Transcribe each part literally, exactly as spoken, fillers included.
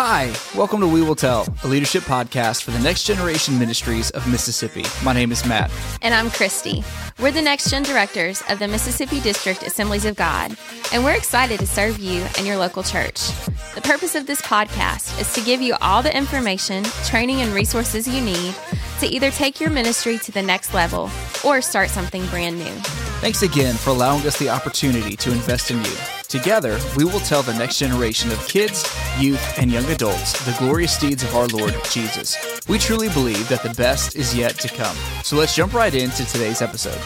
Hi, welcome to We Will Tell, a leadership podcast for the Next Generation Ministries of Mississippi. My name is Matt. And I'm Christy. We're the Next Gen Directors of the Mississippi District Assemblies of God, and we're excited to serve you and your local church. The purpose of this podcast is to give you all the information, training, and resources you need to either take your ministry to the next level or start something brand new. Thanks again for allowing us the opportunity to invest in you. Together, we will tell the next generation of kids, youth, and young adults the glorious deeds of our Lord Jesus. We truly believe that the best is yet to come. So let's jump right into today's episode.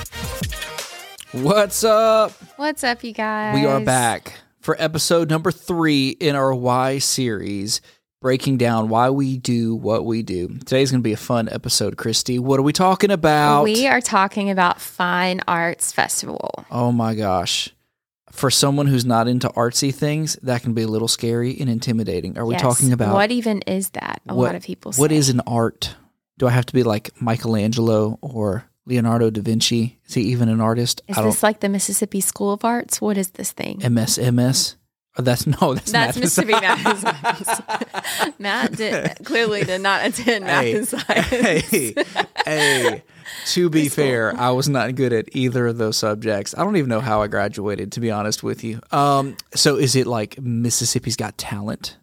What's up? What's up, you guys? We are back for episode number three in our Why series, breaking down why we do what we do. Today's going to be a fun episode, Christy. What are we talking about? We are talking about Fine Arts Festival. Oh my gosh. For someone who's not into artsy things, that can be a little scary and intimidating. Are we yes. talking about... What even is that? A what, lot of people say. What is an art? Do I have to be like Michelangelo or Leonardo da Vinci? Is he even an artist? Is I this don't... like the Mississippi School of Arts? What is this thing? M S M S? Oh, that's no, that's, that's Mississippi Math and Science. Matt did, clearly did not attend Math hey, and Science. Hey, hey. To be it's fair, cool. I was not good at either of those subjects. I don't even know how I graduated, to be honest with you. Um, so is it like Mississippi's Got Talent?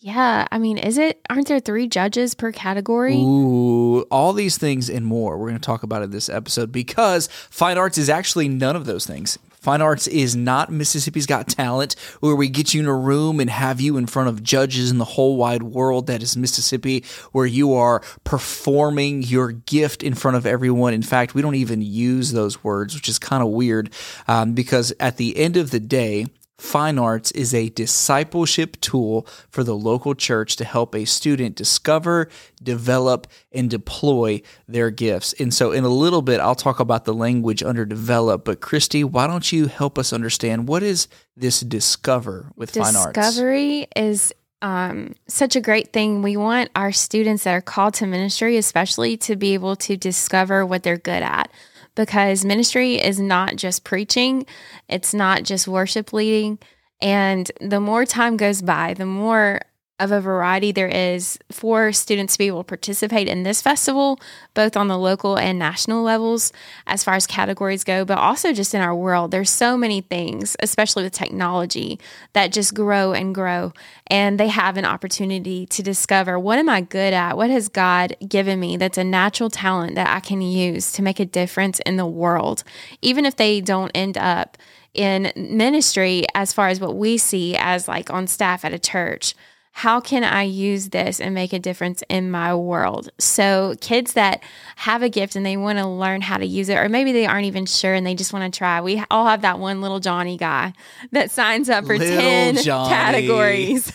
Yeah. I mean, is it? Aren't there three judges per category? Ooh, all these things and more. We're going to talk about it this episode because Fine Arts is actually none of those things. Fine Arts is not Mississippi's Got Talent, where we get you in a room and have you in front of judges in the whole wide world that is Mississippi, where you are performing your gift in front of everyone. In fact, we don't even use those words, which is kind of weird, um, because at the end of the day, Fine Arts is a discipleship tool for the local church to help a student discover, develop, and deploy their gifts. And so in a little bit, I'll talk about the language under develop. But Christy, why don't you help us understand what is this discover with Fine Arts? Discovery is um, such a great thing. We want our students that are called to ministry, especially, to be able to discover what they're good at. Because ministry is not just preaching, it's not just worship leading, and the more time goes by, the more of a variety there is for students to be able to participate in this festival, both on the local and national levels as far as categories go, but also just in our world. There's so many things, especially with technology, that just grow and grow, and they have an opportunity to discover, what am I good at? What has God given me that's a natural talent that I can use to make a difference in the world? Even if they don't end up in ministry as far as what we see as like on staff at a church, how can I use this and make a difference in my world? So kids that have a gift and they want to learn how to use it, or maybe they aren't even sure and they just want to try. We all have that one little Johnny guy that signs up for little ten Johnny. Categories.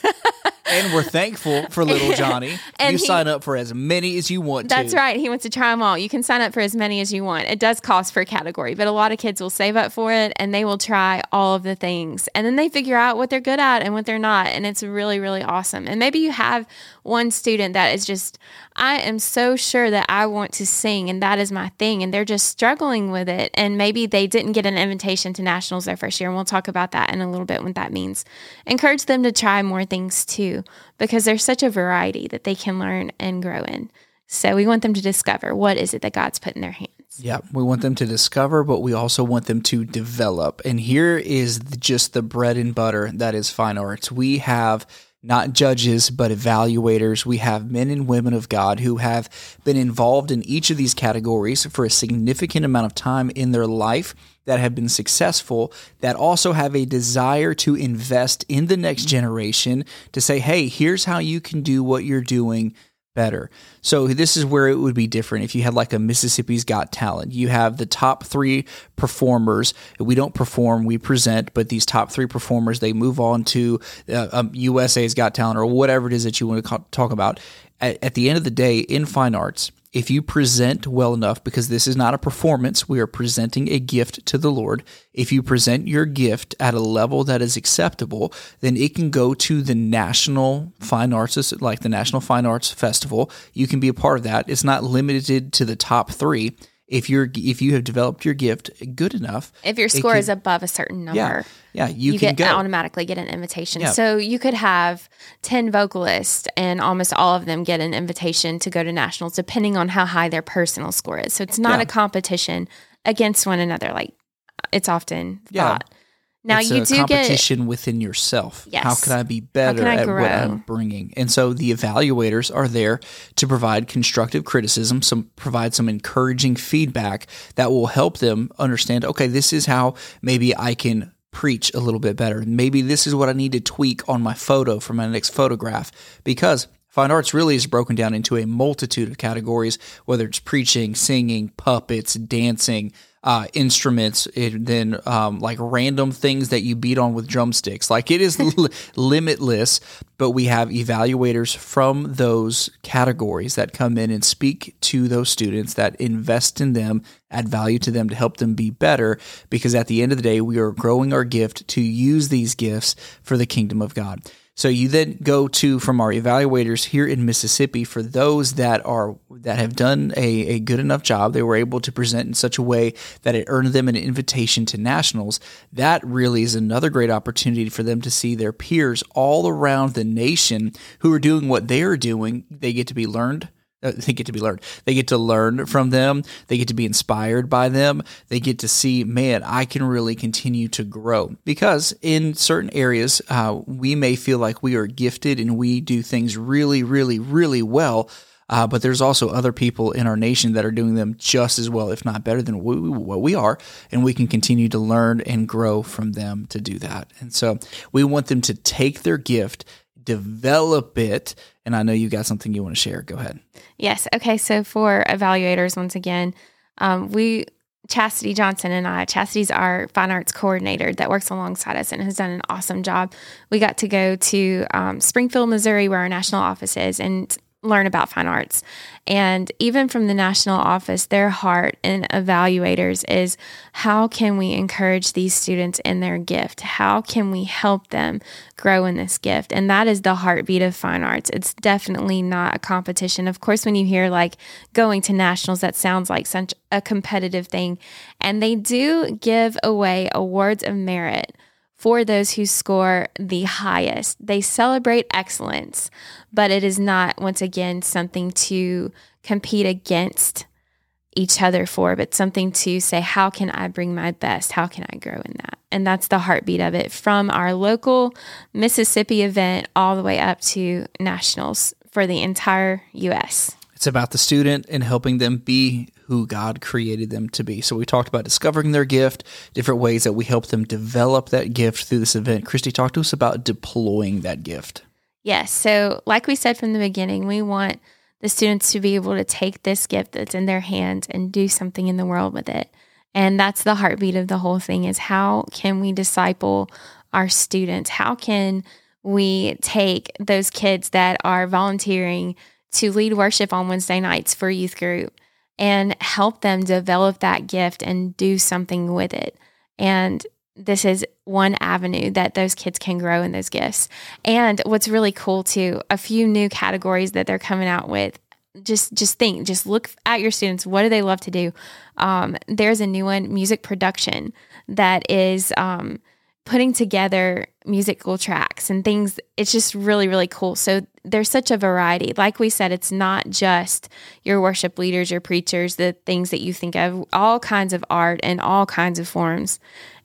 And we're thankful for little Johnny. and you he, sign up for as many as you want that's to. That's right. He wants to try them all. You can sign up for as many as you want. It does cost per category, but a lot of kids will save up for it, and they will try all of the things. And then they figure out what they're good at and what they're not, and it's really, really awesome. And maybe you have one student that is just, I am so sure that I want to sing, and that is my thing, and they're just struggling with it, and maybe they didn't get an invitation to nationals their first year, and we'll talk about that in a little bit, what that means. Encourage them to try more things, too, because there's such a variety that they can learn and grow in. So we want them to discover, what is it that God's put in their hands? Yeah, we want them to discover, but we also want them to develop. And here is just the bread and butter that is Fine Arts. We have not judges, but evaluators. We have men and women of God who have been involved in each of these categories for a significant amount of time in their life, that have been successful, that also have a desire to invest in the next generation to say, hey, here's how you can do what you're doing better. So this is where it would be different if you had like a Mississippi's Got Talent. You have the top three performers. We don't perform, we present, but these top three performers, they move on to uh, um, U S A's Got Talent or whatever it is that you want to ca- talk about. At, at the end of the day, in Fine Arts, if you present well enough, because this is not a performance, we are presenting a gift to the Lord. If you present your gift at a level that is acceptable, then it can go to the National Fine Arts, like the National Fine Arts Festival. You can be a part of that. It's not limited to the top three. if you're if you have developed your gift good enough, if your score can, is above a certain number, yeah, yeah you, you can get, go. automatically get an invitation. Yeah. So you could have ten vocalists, and almost all of them get an invitation to go to nationals, depending on how high their personal score is. So it's not yeah. a competition against one another, like it's often yeah. thought. Now it's you a do competition get, within yourself. Yes. How can I be better I at grow? What I'm bringing? And so the evaluators are there to provide constructive criticism, some provide some encouraging feedback that will help them understand, okay, this is how maybe I can preach a little bit better. Maybe this is what I need to tweak on my photo for my next photograph, because fine arts really is broken down into a multitude of categories, whether it's preaching, singing, puppets, dancing, uh, instruments, and then um, like random things that you beat on with drumsticks. Like it is li- limitless, but we have evaluators from those categories that come in and speak to those students, that invest in them, add value to them to help them be better, because at the end of the day, we are growing our gift to use these gifts for the kingdom of God. So you then go to, from our evaluators here in Mississippi, for those that are that have done a, a good enough job, they were able to present in such a way that it earned them an invitation to nationals. That really is another great opportunity for them to see their peers all around the nation who are doing what they are doing. They get to be learned. Uh, they get to be learned. They get to learn from them. They get to be inspired by them. They get to see, man, I can really continue to grow. Because in certain areas, uh, we may feel like we are gifted and we do things really, really, really well. Uh, but there's also other people in our nation that are doing them just as well, if not better than we, what we are, and we can continue to learn and grow from them to do that. And so we want them to take their gift, develop it, and I know you got something you want to share. Go ahead. Yes. Okay. So for evaluators, once again, um, we, Chastity Johnson and I, Chastity's our fine arts coordinator that works alongside us and has done an awesome job. We got to go to um, Springfield, Missouri, where our national office is, and learn about fine arts. And even from the national office, their heart in evaluators is, how can we encourage these students in their gift? How can we help them grow in this gift? And that is the heartbeat of fine arts. It's definitely not a competition. Of course, when you hear like going to nationals, that sounds like such a competitive thing. And they do give away awards of merit for those who score the highest. They celebrate excellence, but it is not, once again, something to compete against each other for, but something to say, how can I bring my best? How can I grow in that? And that's the heartbeat of it, from our local Mississippi event all the way up to nationals for the entire U S It's about the student and helping them be who God created them to be. So we talked about discovering their gift, different ways that we help them develop that gift through this event. Christy, talk to us about deploying that gift. Yes. So like we said from the beginning, we want the students to be able to take this gift that's in their hands and do something in the world with it. And that's the heartbeat of the whole thing, is how can we disciple our students? How can we take those kids that are volunteering to lead worship on Wednesday nights for youth group and help them develop that gift and do something with it? And this is one avenue that those kids can grow in those gifts. And what's really cool too, a few new categories that they're coming out with. Just just think, just look at your students. What do they love to do? Um, there's a new one, music production, that is um, putting together musical tracks and things. It's just really, really cool. So there's such a variety. Like we said, it's not just your worship leaders, your preachers, the things that you think of, all kinds of art and all kinds of forms.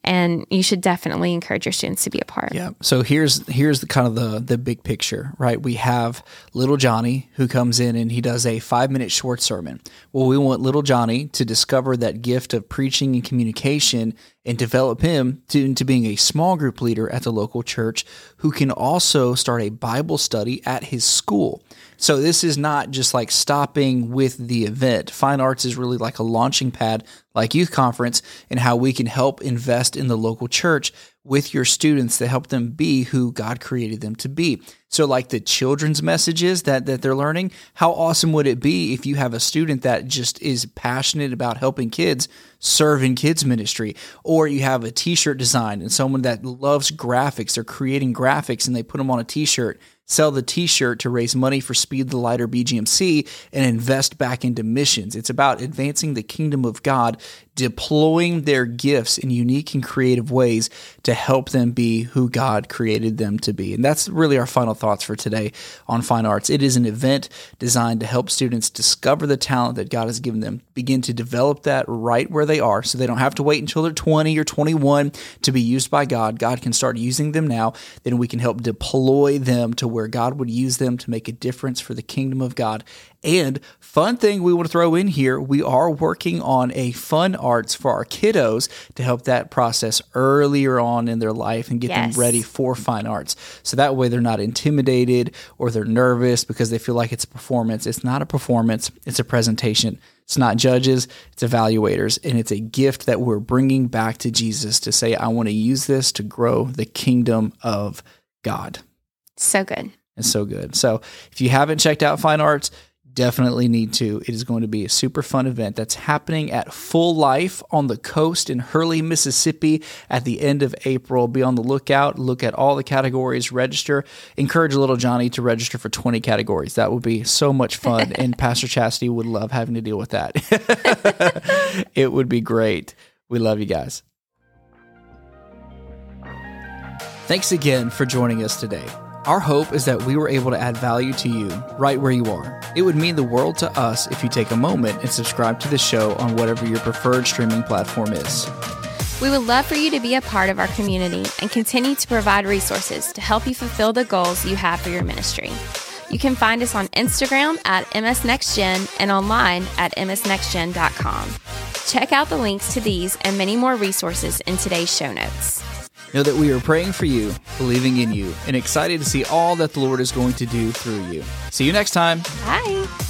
And you should definitely encourage your students to be a part. Yeah. So here's here's the kind of the the big picture, right? We have little Johnny who comes in and he does a five-minute short sermon. Well, we want little Johnny to discover that gift of preaching and communication and develop him to, into being a small group leader at the local church who can also start a Bible study at his school. So this is not just like stopping with the event. Fine arts is really like a launching pad, like youth conference, and how we can help invest in the local church with your students to help them be who God created them to be. So like the children's messages that, that they're learning, how awesome would it be if you have a student that just is passionate about helping kids serve in kids ministry, or you have a t-shirt design and someone that loves graphics, they're creating graphics and they put them on a t-shirt, sell the t-shirt to raise money for Speed the Light or B G M C and invest back into missions. It's about advancing the kingdom of God, deploying their gifts in unique and creative ways to help them be who God created them to be. And that's really our final thoughts for today on Fine Arts. It is an event designed to help students discover the talent that God has given them, begin to develop that right where they are so they don't have to wait until they're twenty or twenty-one to be used by God. God can start using them now. Then we can help deploy them to where God would use them to make a difference for the kingdom of God. And fun thing we want to throw in here, we are working on a fun arts for our kiddos to help that process earlier on in their life and get yes. them ready for fine arts. So that way they're not intimidated or they're nervous because they feel like it's a performance. It's not a performance. It's a presentation. It's not judges, it's evaluators, and it's a gift that we're bringing back to Jesus to say, I want to use this to grow the kingdom of God. So good. It's so good. So if you haven't checked out Fine Arts, definitely need to. It is going to be a super fun event that's happening at Full Life on the coast in Hurley, Mississippi at the end of April. Be on the lookout. Look at all the categories. Register. Encourage little Johnny to register for twenty categories. That would be so much fun, and Pastor Chastity would love having to deal with that. It would be great. We love you guys. Thanks again for joining us today. Our hope is that we were able to add value to you right where you are. It would mean the world to us if you take a moment and subscribe to the show on whatever your preferred streaming platform is. We would love for you to be a part of our community and continue to provide resources to help you fulfill the goals you have for your ministry. You can find us on Instagram at M S Next Gen and online at M S Next Gen dot com. Check out the links to these and many more resources in today's show notes. Know that we are praying for you, believing in you, and excited to see all that the Lord is going to do through you. See you next time. Bye.